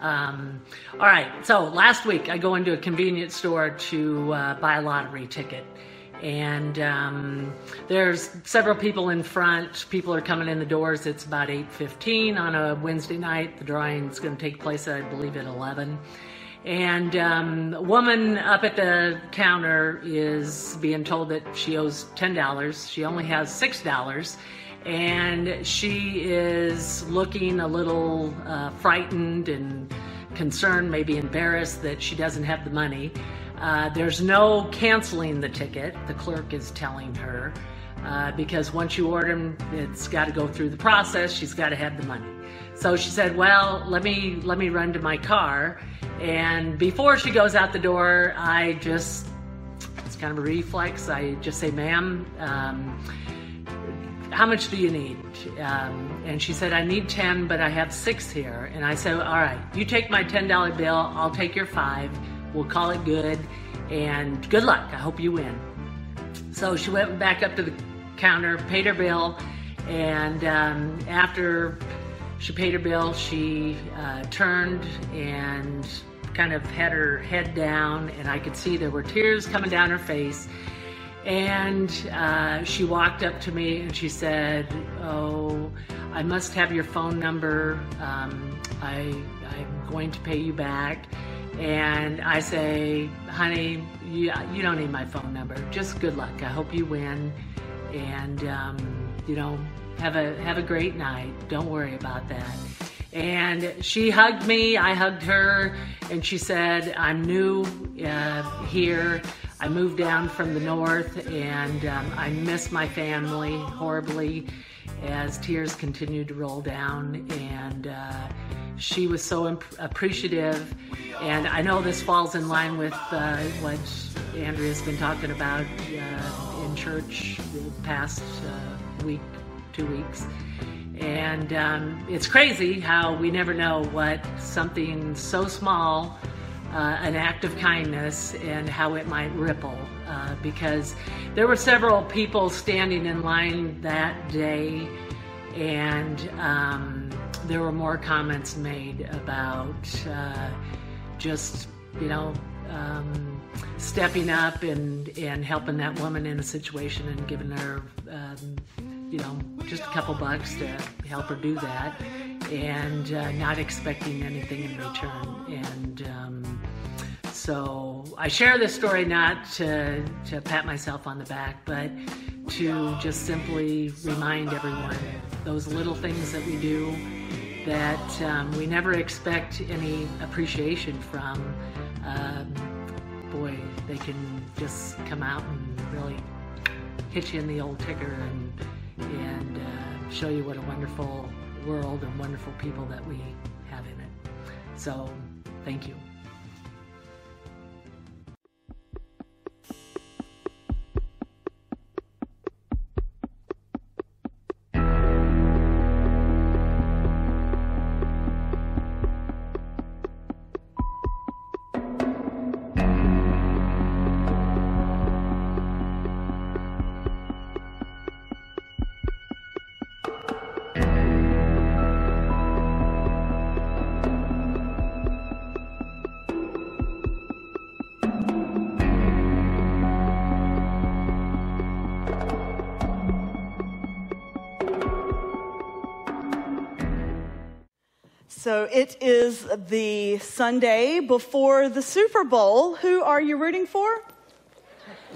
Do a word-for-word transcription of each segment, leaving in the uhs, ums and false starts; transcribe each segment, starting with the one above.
Um, all right, so last week I go into a convenience store to uh, buy a lottery ticket, and um, there's several people in front. People are coming in the doors. It's about eight fifteen on a Wednesday night. The drawing's going to take place, I believe, at eleven. And um, a woman up at the counter is being told that she owes ten dollars. She only has six dollars. And she is looking a little uh, frightened and concerned, maybe embarrassed that she doesn't have the money. Uh, there's no canceling the ticket, the clerk is telling her, uh, because once you order them, it's got to go through the process. She's got to have the money. So she said, well, let me let me run to my car. And before she goes out the door, I just, it's kind of a reflex, I just say, ma'am, um, how much do you need? Um, and she said, I need ten, but I have six here. And I said, all right, you take my ten dollar bill, I'll take your five, we'll call it good, and good luck, I hope you win. So she went back up to the counter, paid her bill, and um, after she paid her bill, she uh, turned and kind of had her head down, and I could see there were tears coming down her face. And uh, she walked up to me and she said, oh, I must have your phone number. Um, I, I'm going to pay you back. And I say, honey, you, you don't need my phone number. Just good luck. I hope you win. And, um, you know, have a, have a great night. Don't worry about that. And she hugged me, I hugged her, and she said, I'm new uh, here. I moved down from the north, and um, I miss my family horribly as tears continued to roll down. And uh, she was so imp- appreciative. And I know this falls in line with uh, what Andrea's been talking about uh, in church the past uh, week, two weeks. And um, it's crazy how we never know what something so small, Uh, an act of kindness, and how it might ripple, uh, because there were several people standing in line that day, and um, there were more comments made about uh, just, you know, um, stepping up and, and helping that woman in a situation and giving her, um, you know, just a couple bucks to help her do that, and uh, not expecting anything in return. And um, so I share this story not to, to pat myself on the back, but to just simply remind everyone those little things that we do that um, we never expect any appreciation from, um, boy, they can just come out and really hit you in the old ticker and, and uh, show you what a wonderful world and wonderful people that we have in it. So, thank you. So it is the Sunday before the Super Bowl. Who are you rooting for?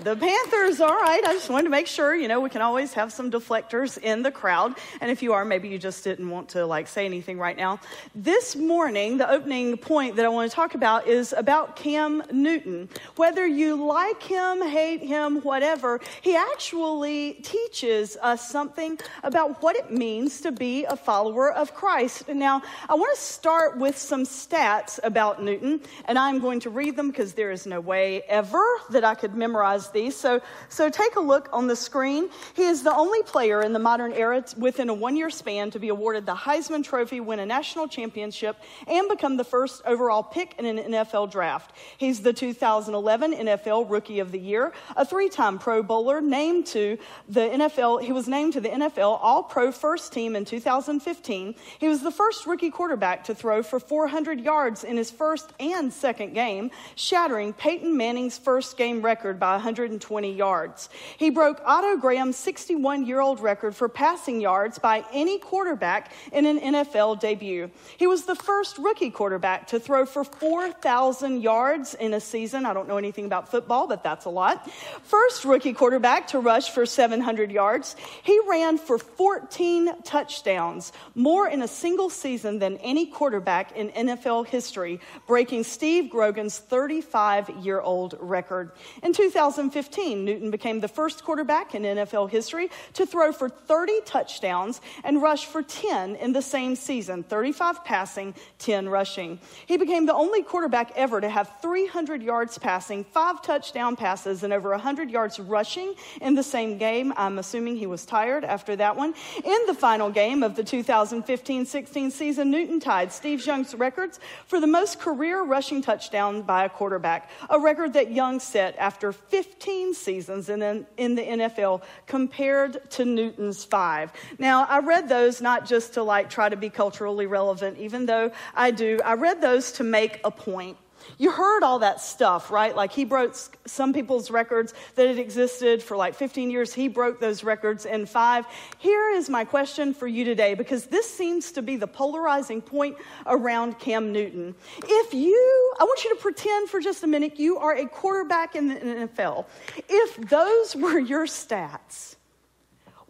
The Panthers, all right. I just wanted to make sure, you know, we can always have some deflectors in the crowd. And if you are, maybe you just didn't want to, like, say anything right now. This morning, the opening point that I want to talk about is about Cam Newton. Whether you like him, hate him, whatever, he actually teaches us something about what it means to be a follower of Christ. Now, I want to start with some stats about Newton, and I'm going to read them because there is no way ever that I could memorize memorized these. So, so take a look on the screen. He is the only player in the modern era within a one-year span to be awarded the Heisman Trophy, win a national championship, and become the first overall pick in an N F L draft. He's the two thousand eleven N F L Rookie of the Year, a three-time Pro Bowler, named to the N F L. He was named to the N F L All-Pro First Team in two thousand fifteen. He was the first rookie quarterback to throw for four hundred yards in his first and second game, shattering Peyton Manning's first game record by one hundred twenty yards. He broke Otto Graham's sixty-one-year-old record for passing yards by any quarterback in an N F L debut. He was the first rookie quarterback to throw for four thousand yards in a season. I don't know anything about football, but that's a lot. First rookie quarterback to rush for seven hundred yards. He ran for fourteen touchdowns, more in a single season than any quarterback in N F L history, breaking Steve Grogan's thirty-five-year-old record. In two thousand fifteen, Newton became the first quarterback in N F L history to throw for thirty touchdowns and rush for ten in the same season, thirty-five passing, ten rushing. He became the only quarterback ever to have three hundred yards passing, five touchdown passes, and over one hundred yards rushing in the same game. I'm assuming he was tired after that one. In the final game of the two thousand fifteen sixteen season, Newton tied Steve Young's records for the most career rushing touchdown by a quarterback, a record that Young set after fifteen seasons in the, in the N F L compared to Newton's five. Now, I read those not just to like try to be culturally relevant, even though I do. I read those to make a point. You heard all that stuff, right? Like he broke some people's records that had existed for like fifteen years. He broke those records in five. Here is my question for you today, because this seems to be the polarizing point around Cam Newton. If you, I want you to pretend for just a minute you are a quarterback in the N F L. If those were your stats,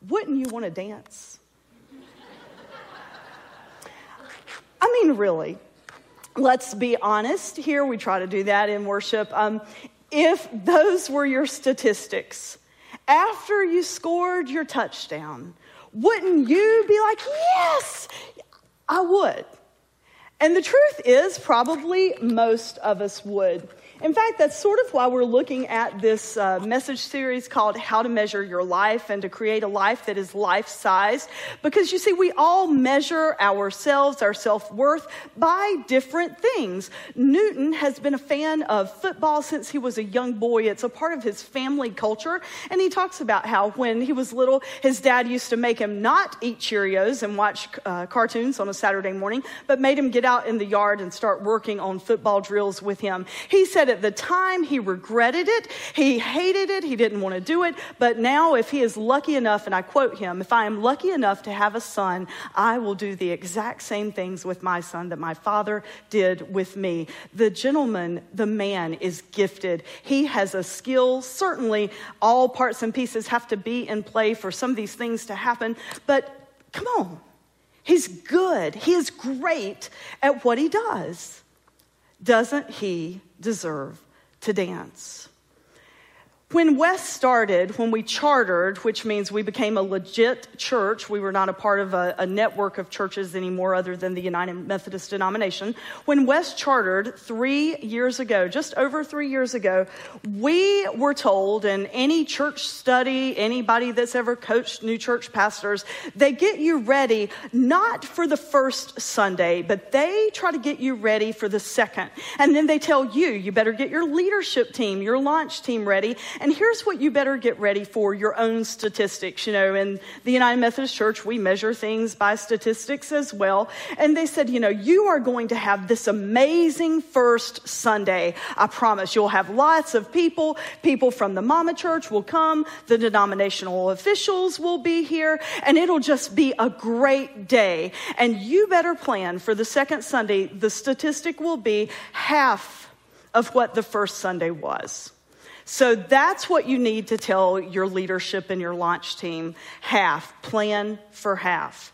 wouldn't you want to dance? I mean, really. Let's be honest here. We try to do that in worship. Um, if those were your statistics, after you scored your touchdown, wouldn't you be like, yes, I would? And the truth is, probably most of us would. In fact, that's sort of why we're looking at this uh, message series called How to Measure Your Life and to Create a Life That Is Life-Sized. Because, you see, we all measure ourselves, our self-worth, by different things. Newton has been a fan of football since he was a young boy. It's a part of his family culture. And he talks about how when he was little, his dad used to make him not eat Cheerios and watch uh, cartoons on a Saturday morning, but made him get out in the yard and start working on football drills with him. He said at the time he regretted it, he hated it, he didn't want to do it, but now if he is lucky enough, and I quote him, if I am lucky enough to have a son, I will do the exact same things with my son that my father did with me. The gentleman, the man, is gifted. He has a skill. Certainly all parts and pieces have to be in play for some of these things to happen, but come on, he's good. He is great at what he does. Doesn't he deserve to dance? When Wes started, when we chartered, which means we became a legit church, we were not a part of a, a network of churches anymore other than the United Methodist denomination. When Wes chartered three years ago, just over three years ago, we were told, and any church study, anybody that's ever coached new church pastors, they get you ready not for the first Sunday, but they try to get you ready for the second. And then they tell you, you better get your leadership team, your launch team ready. And here's what you better get ready for, your own statistics. You know, in the United Methodist Church, we measure things by statistics as well. And they said, you know, you are going to have this amazing first Sunday. I promise you'll have lots of people. People from the mama church will come. The denominational officials will be here. And it'll just be a great day. And you better plan for the second Sunday. The statistic will be half of what the first Sunday was. So that's what you need to tell your leadership and your launch team. Half. Plan for half.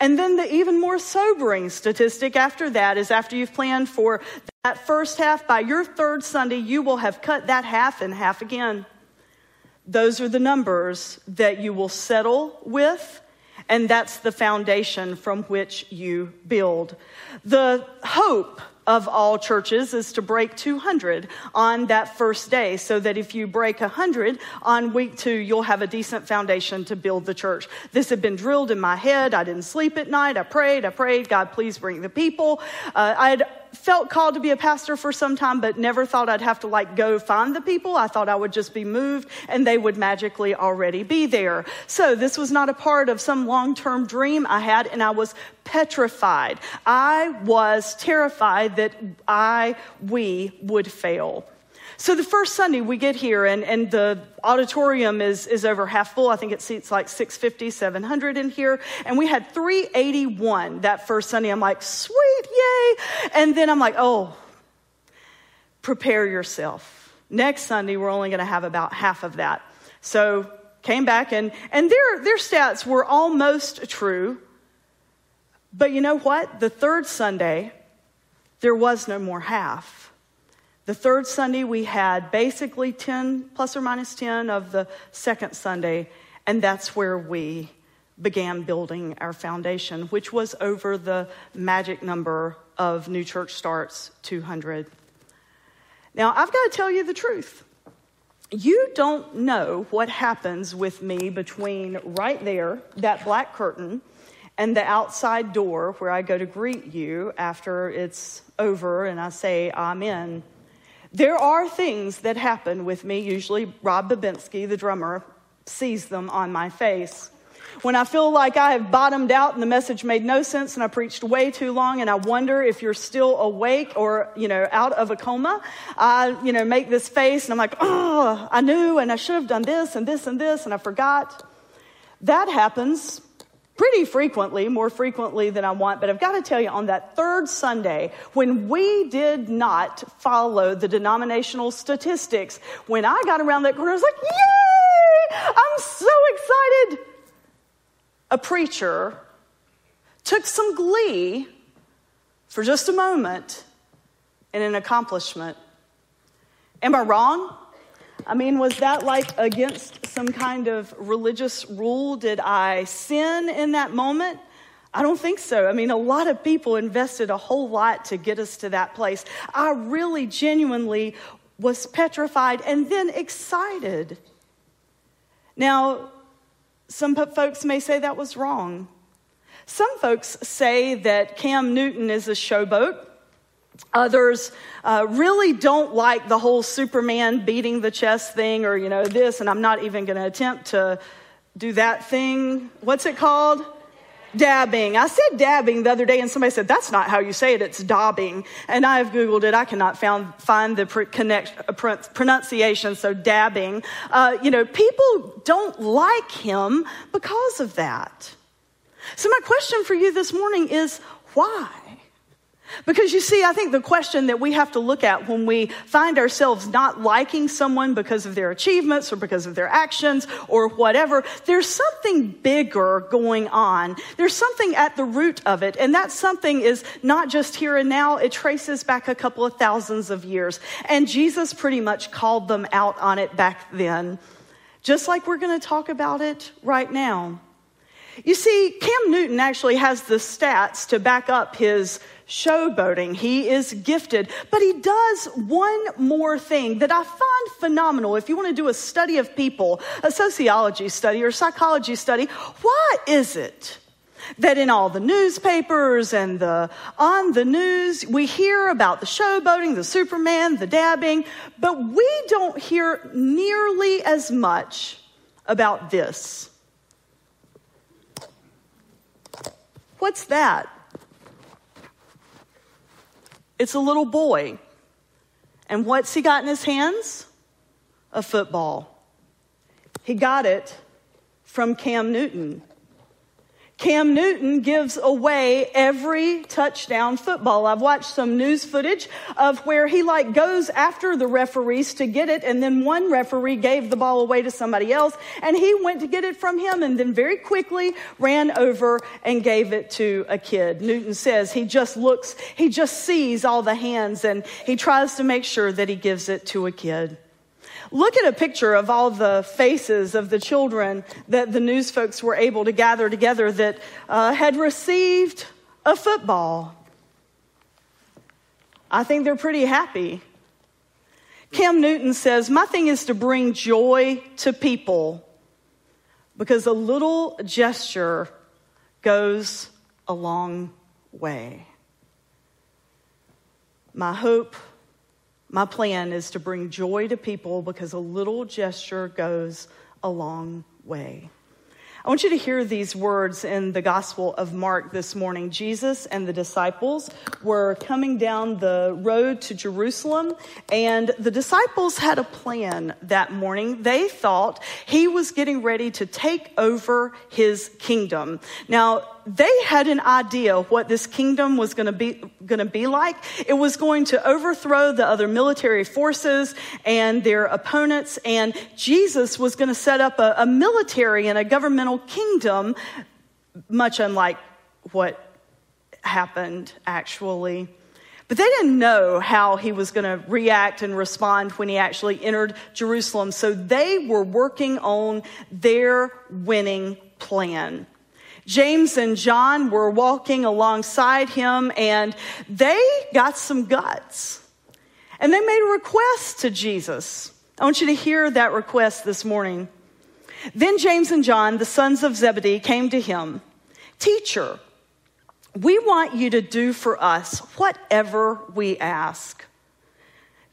And then the even more sobering statistic after that is after you've planned for that first half, by your third Sunday, you will have cut that half in half again. Those are the numbers that you will settle with. And that's the foundation from which you build. The hope of all churches is to break two hundred on that first day, so that if you break one hundred on week two, you'll have a decent foundation to build the church. This had been drilled in my head. I didn't sleep at night. I prayed. I prayed, God, please bring the people. Uh, I'd felt called to be a pastor for some time, but never thought I'd have to like go find the people. I thought I would just be moved and they would magically already be there. So this was not a part of some long-term dream I had, and I was petrified. I was terrified that I, we would fail. So the first Sunday we get here, and, and the auditorium is, is over half full. I think it seats like six fifty, seven hundred in here. And we had three eighty-one that first Sunday. I'm like, sweet, yay. And then I'm like, oh, prepare yourself. Next Sunday, we're only going to have about half of that. So came back, and, and their, their stats were almost true. But you know what? The third Sunday, there was no more half. The third Sunday, we had basically ten, plus or minus ten of the second Sunday, and that's where we began building our foundation, which was over the magic number of new church starts, two hundred. Now, I've got to tell you the truth. You don't know what happens with me between right there, that black curtain, and the outside door where I go to greet you after it's over and I say, amen. There are things that happen with me. Usually Rob Babinski, the drummer, sees them on my face. When I feel like I have bottomed out and the message made no sense and I preached way too long and I wonder if you're still awake or, you know, out of a coma, I, you know, make this face and I'm like, oh, I knew and I should have done this and this and this and I forgot. That happens pretty frequently, more frequently than I want. But I've got to tell you, on that third Sunday, when we did not follow the denominational statistics, when I got around that corner, I was like, yay, I'm so excited. A preacher took some glee for just a moment in an accomplishment. Am I wrong? I mean, was that like against some kind of religious rule? Did I sin in that moment? I don't think so. I mean, a lot of people invested a whole lot to get us to that place. I really genuinely was petrified and then excited. Now, some folks may say that was wrong. Some folks say that Cam Newton is a showboat. Others uh, really don't like the whole Superman beating the chest thing or, you know, this, and I'm not even going to attempt to do that thing. What's it called? Dabbing. I said dabbing the other day, and somebody said, that's not how you say it. It's dabbing. And I have Googled it. I cannot found, find the pr- connect, uh, pr- pronunciation, so dabbing. Uh, you know, people don't like him because of that. So my question for you this morning is, why? Because you see, I think the question that we have to look at when we find ourselves not liking someone because of their achievements or because of their actions or whatever, there's something bigger going on. There's something at the root of it. And that something is not just here and now. It traces back a couple of thousands of years. And Jesus pretty much called them out on it back then, just like we're going to talk about it right now. You see, Cam Newton actually has the stats to back up his showboating. He is gifted, but he does one more thing that I find phenomenal. If you want to do a study of people, a sociology study or psychology study, why is it that in all the newspapers and the on the news, we hear about the showboating, the Superman, the dabbing, but we don't hear nearly as much about this? What's that? It's a little boy. And what's he got in his hands? A football. He got it from Cam Newton. Cam Newton gives away every touchdown football. I've watched some news footage of where he like goes after the referees to get it, and then one referee gave the ball away to somebody else, and he went to get it from him and then very quickly ran over and gave it to a kid. Newton says he just looks, he just sees all the hands, and he tries to make sure that he gives it to a kid. Look at a picture of all the faces of the children that the news folks were able to gather together that uh, had received a football. I think they're pretty happy. Cam Newton says, my thing is to bring joy to people because a little gesture goes a long way. My hope, my plan is to bring joy to people because a little gesture goes a long way. I want you to hear these words in the Gospel of Mark this morning. Jesus and the disciples were coming down the road to Jerusalem, and the disciples had a plan that morning. They thought he was getting ready to take over his kingdom. Now, they had an idea what this kingdom was going to be going to be like. It was going to overthrow the other military forces and their opponents, and Jesus was going to set up a, a military and a governmental kingdom, much unlike what happened actually. But they didn't know how he was going to react and respond when he actually entered Jerusalem, so they were working on their winning plan. James and John were walking alongside him, and they got some guts. And they made a request to Jesus. I want you to hear that request this morning. Then James and John, the sons of Zebedee, came to him. Teacher, we want you to do for us whatever we ask.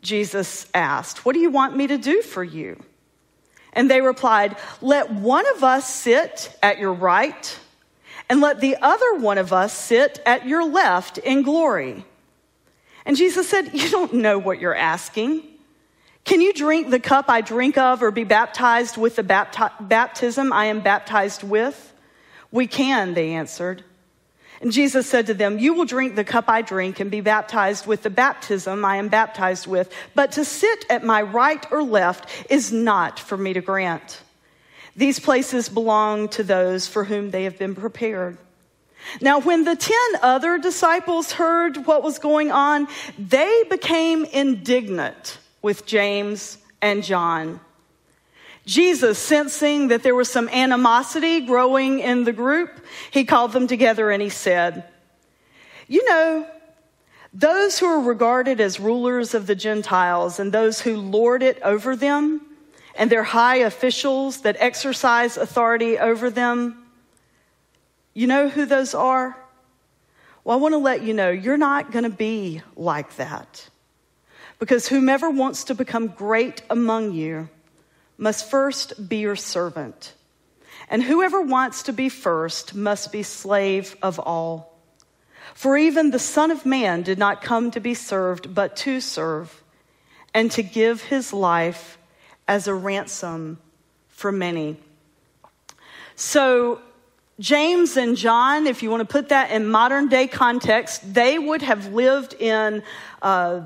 Jesus asked, what do you want me to do for you? And they replied, let one of us sit at your right, and let the other one of us sit at your left in glory. And Jesus said, you don't know what you're asking. Can you drink the cup I drink of or be baptized with the bapti- baptism I am baptized with? We can, they answered. And Jesus said to them, you will drink the cup I drink and be baptized with the baptism I am baptized with. But to sit at my right or left is not for me to grant. These places belong to those for whom they have been prepared. Now, when the ten other disciples heard what was going on, they became indignant with James and John. Jesus, sensing that there was some animosity growing in the group, he called them together and he said, you know, those who are regarded as rulers of the Gentiles and those who lord it over them, and their high officials that exercise authority over them, you know who those are? Well, I want to let you know, you're not going to be like that. Because whomever wants to become great among you must first be your servant. And whoever wants to be first must be slave of all. For even the Son of Man did not come to be served, but to serve, and to give his life as a ransom for many. So James and John, if you want to put that in modern day context, they would have lived in uh,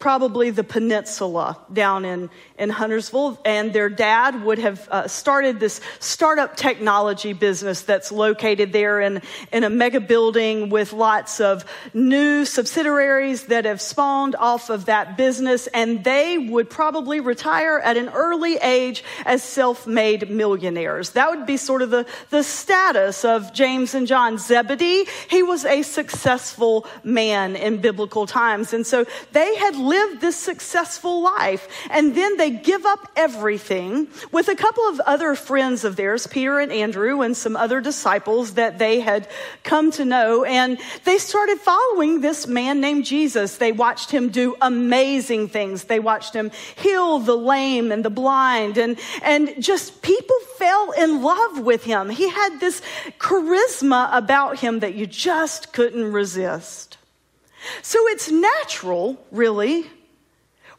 probably the peninsula down in, in Huntersville, and their dad would have uh, started this startup technology business that's located there in, in a mega building with lots of new subsidiaries that have spawned off of that business, and they would probably retire at an early age as self-made millionaires. That would be sort of the, the status of James and John. Zebedee, he was a successful man in biblical times, and so they had lived Live this successful life, and then they give up everything with a couple of other friends of theirs, Peter and Andrew, and some other disciples that they had come to know, and they started following this man named Jesus. They watched him do amazing things. They watched him heal the lame and the blind, and, and just people fell in love with him. He had this charisma about him that you just couldn't resist. So it's natural, really,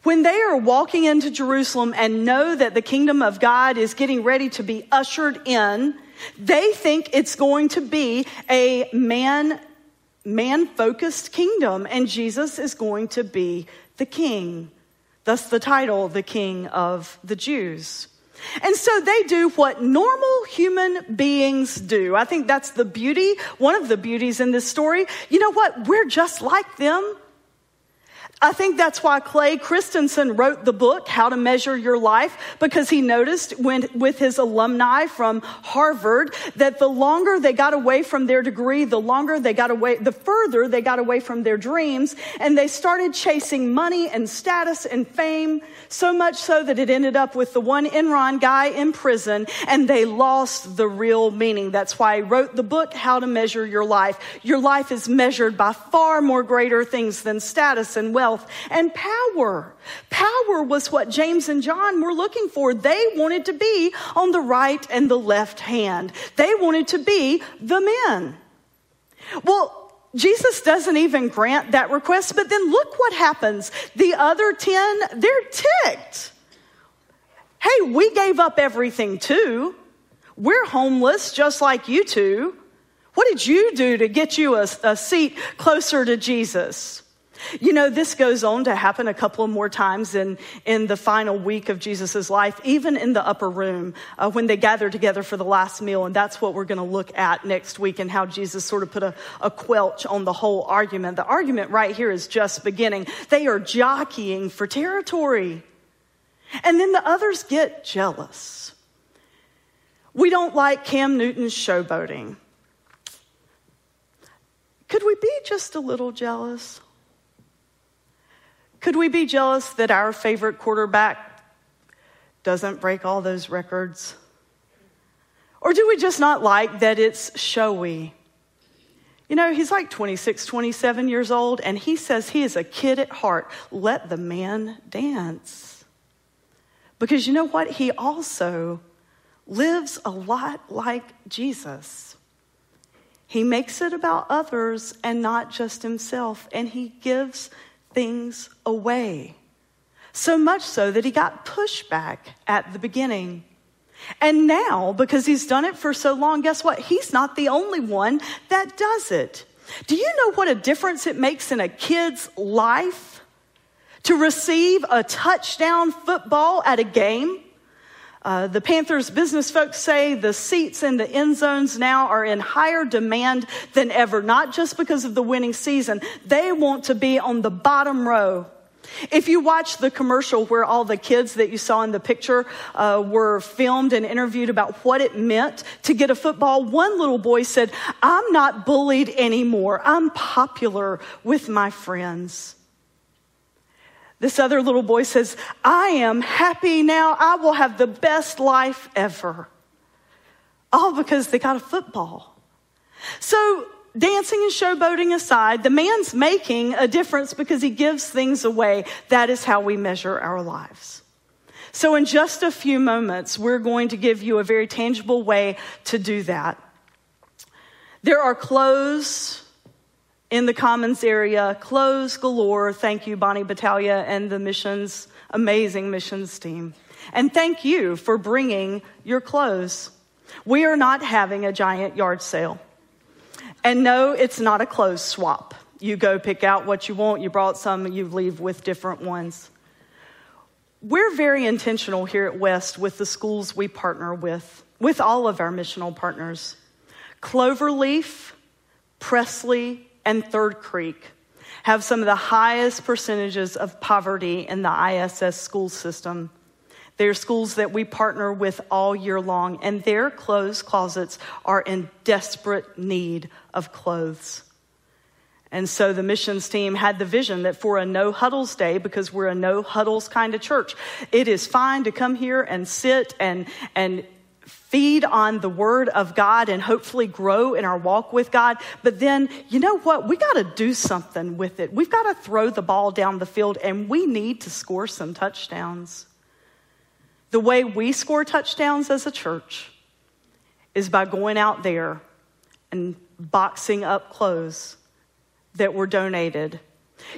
when they are walking into Jerusalem and know that the kingdom of God is getting ready to be ushered in, they think it's going to be a man, man-focused kingdom, and Jesus is going to be the king. Thus the title, the King of the Jews. And so they do what normal human beings do. I think that's the beauty, one of the beauties in this story. You know what? We're just like them. I think that's why Clay Christensen wrote the book, How to Measure Your Life, because he noticed when, with his alumni from Harvard, that the longer they got away from their degree, the longer they got away, the further they got away from their dreams, and they started chasing money and status and fame, so much so that it ended up with the one Enron guy in prison, and they lost the real meaning. That's why he wrote the book, How to Measure Your Life. Your life is measured by far more greater things than status and wealth. And power. Power was what James and John were looking for. They wanted to be on the right and the left hand. They wanted to be the men. Well, Jesus doesn't even grant that request, but then look what happens. The other ten, they're ticked. Hey, we gave up everything too. We're homeless just like you two. What did you do to get you a, a seat closer to Jesus? You know, this goes on to happen a couple of more times in, in the final week of Jesus' life, even in the upper room uh, when they gather together for the last meal. And that's what we're going to look at next week, and how Jesus sort of put a, a quelch on the whole argument. The argument right here is just beginning. They are jockeying for territory. And then the others get jealous. We don't like Cam Newton's showboating. Could we be just a little jealous? Could we be jealous that our favorite quarterback doesn't break all those records? Or do we just not like that it's showy? You know, he's like twenty-six, twenty-seven years old, and he says he is a kid at heart. Let the man dance. Because you know what? He also lives a lot like Jesus. He makes it about others and not just himself, and he gives things away. So much so that he got pushback at the beginning. And now, because he's done it for so long, guess what? He's not the only one that does it. Do you know what a difference it makes in a kid's life to receive a touchdown football at a game? Uh, the Panthers business folks say the seats in the end zones now are in higher demand than ever, not just because of the winning season. They want to be on the bottom row. If you watch the commercial where all the kids that you saw in the picture uh, were filmed and interviewed about what it meant to get a football, one little boy said, "I'm not bullied anymore. I'm popular with my friends." This other little boy says, "I am happy now. I will have the best life ever." All because they got a football. So dancing and showboating aside, the man's making a difference because he gives things away. That is how we measure our lives. So in just a few moments, we're going to give you a very tangible way to do that. There are clothes in the commons area, clothes galore. Thank you, Bonnie Battaglia and the missions, amazing missions team. And thank you for bringing your clothes. We are not having a giant yard sale. And no, it's not a clothes swap. You go pick out what you want. You brought some, you leave with different ones. We're very intentional here at West with the schools we partner with, with all of our missional partners. Cloverleaf, Presley, and Third Creek have some of the highest percentages of poverty in the I S S school system. They're schools that we partner with all year long, and their clothes closets are in desperate need of clothes. And so the missions team had the vision that for a no huddles day, because we're a no huddles kind of church, it is fine to come here and sit and and feed on the word of God and hopefully grow in our walk with God. But then, you know what? We got to do something with it. We've got to throw the ball down the field, and we need to score some touchdowns. The way we score touchdowns as a church is by going out there and boxing up clothes that were donated.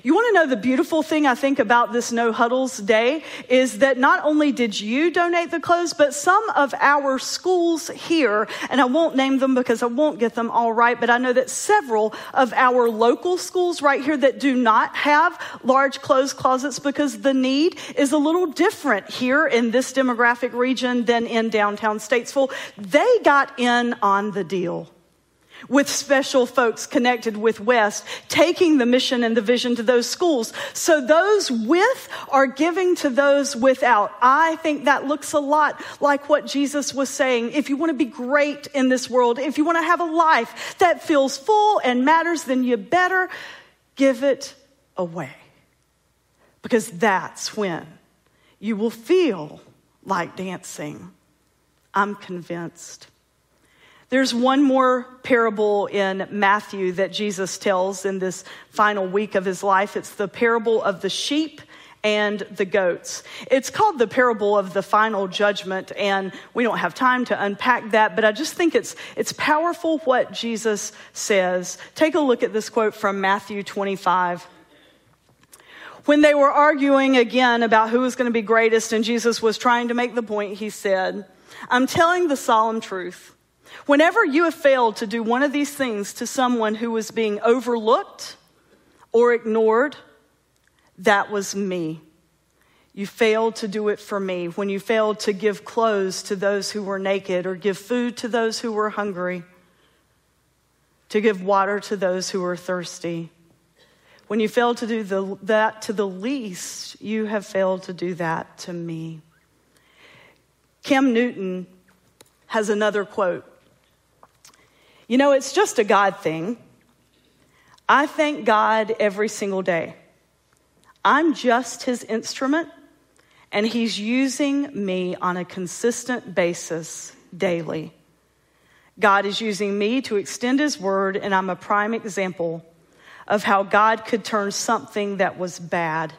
You want to know the beautiful thing I think about this No Huddles Day is that not only did you donate the clothes, but some of our schools here, and I won't name them because I won't get them all right, but I know that several of our local schools right here that do not have large clothes closets because the need is a little different here in this demographic region than in downtown Statesville, they got in on the deal. with special folks connected with West, taking the mission and the vision to those schools. So those with are giving to those without. I think that looks a lot like what Jesus was saying. If you want to be great in this world, if you want to have a life that feels full and matters, then you better give it away. Because that's when you will feel like dancing. I'm convinced. There's one more parable in Matthew that Jesus tells in this final week of his life. It's the parable of the sheep and the goats. It's called the parable of the final judgment, and we don't have time to unpack that, but I just think it's it's powerful what Jesus says. Take a look at this quote from Matthew twenty-five. When they were arguing again about who was going to be greatest, and Jesus was trying to make the point, he said, "I'm telling the solemn truth. Whenever you have failed to do one of these things to someone who was being overlooked or ignored, that was me. You failed to do it for me when you failed to give clothes to those who were naked or give food to those who were hungry, to give water to those who were thirsty. When you failed to do the, that to the least, you have failed to do that to me." Cam Newton has another quote. "You know, it's just a God thing. I thank God every single day. I'm just his instrument, and he's using me on a consistent basis daily. God is using me to extend his word, and I'm a prime example of how God could turn something that was bad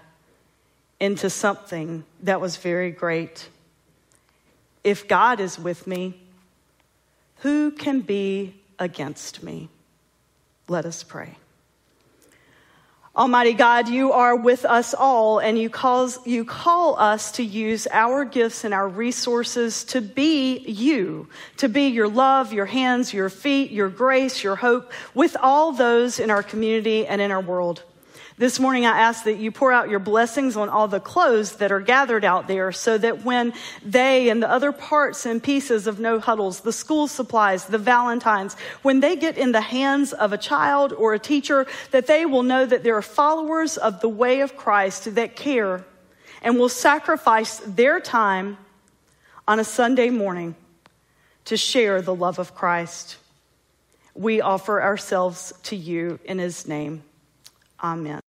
into something that was very great. If God is with me, who can be against me?" Let us pray. Almighty God, you are with us all, and you calls, you call us to use our gifts and our resources to be you, to be your love, your hands, your feet, your grace, your hope, with all those in our community and in our world. This morning, I ask that you pour out your blessings on all the clothes that are gathered out there so that when they and the other parts and pieces of No Huddles, the school supplies, the Valentines, when they get in the hands of a child or a teacher, that they will know that there are followers of the way of Christ that care and will sacrifice their time on a Sunday morning to share the love of Christ. We offer ourselves to you in his name. Amen.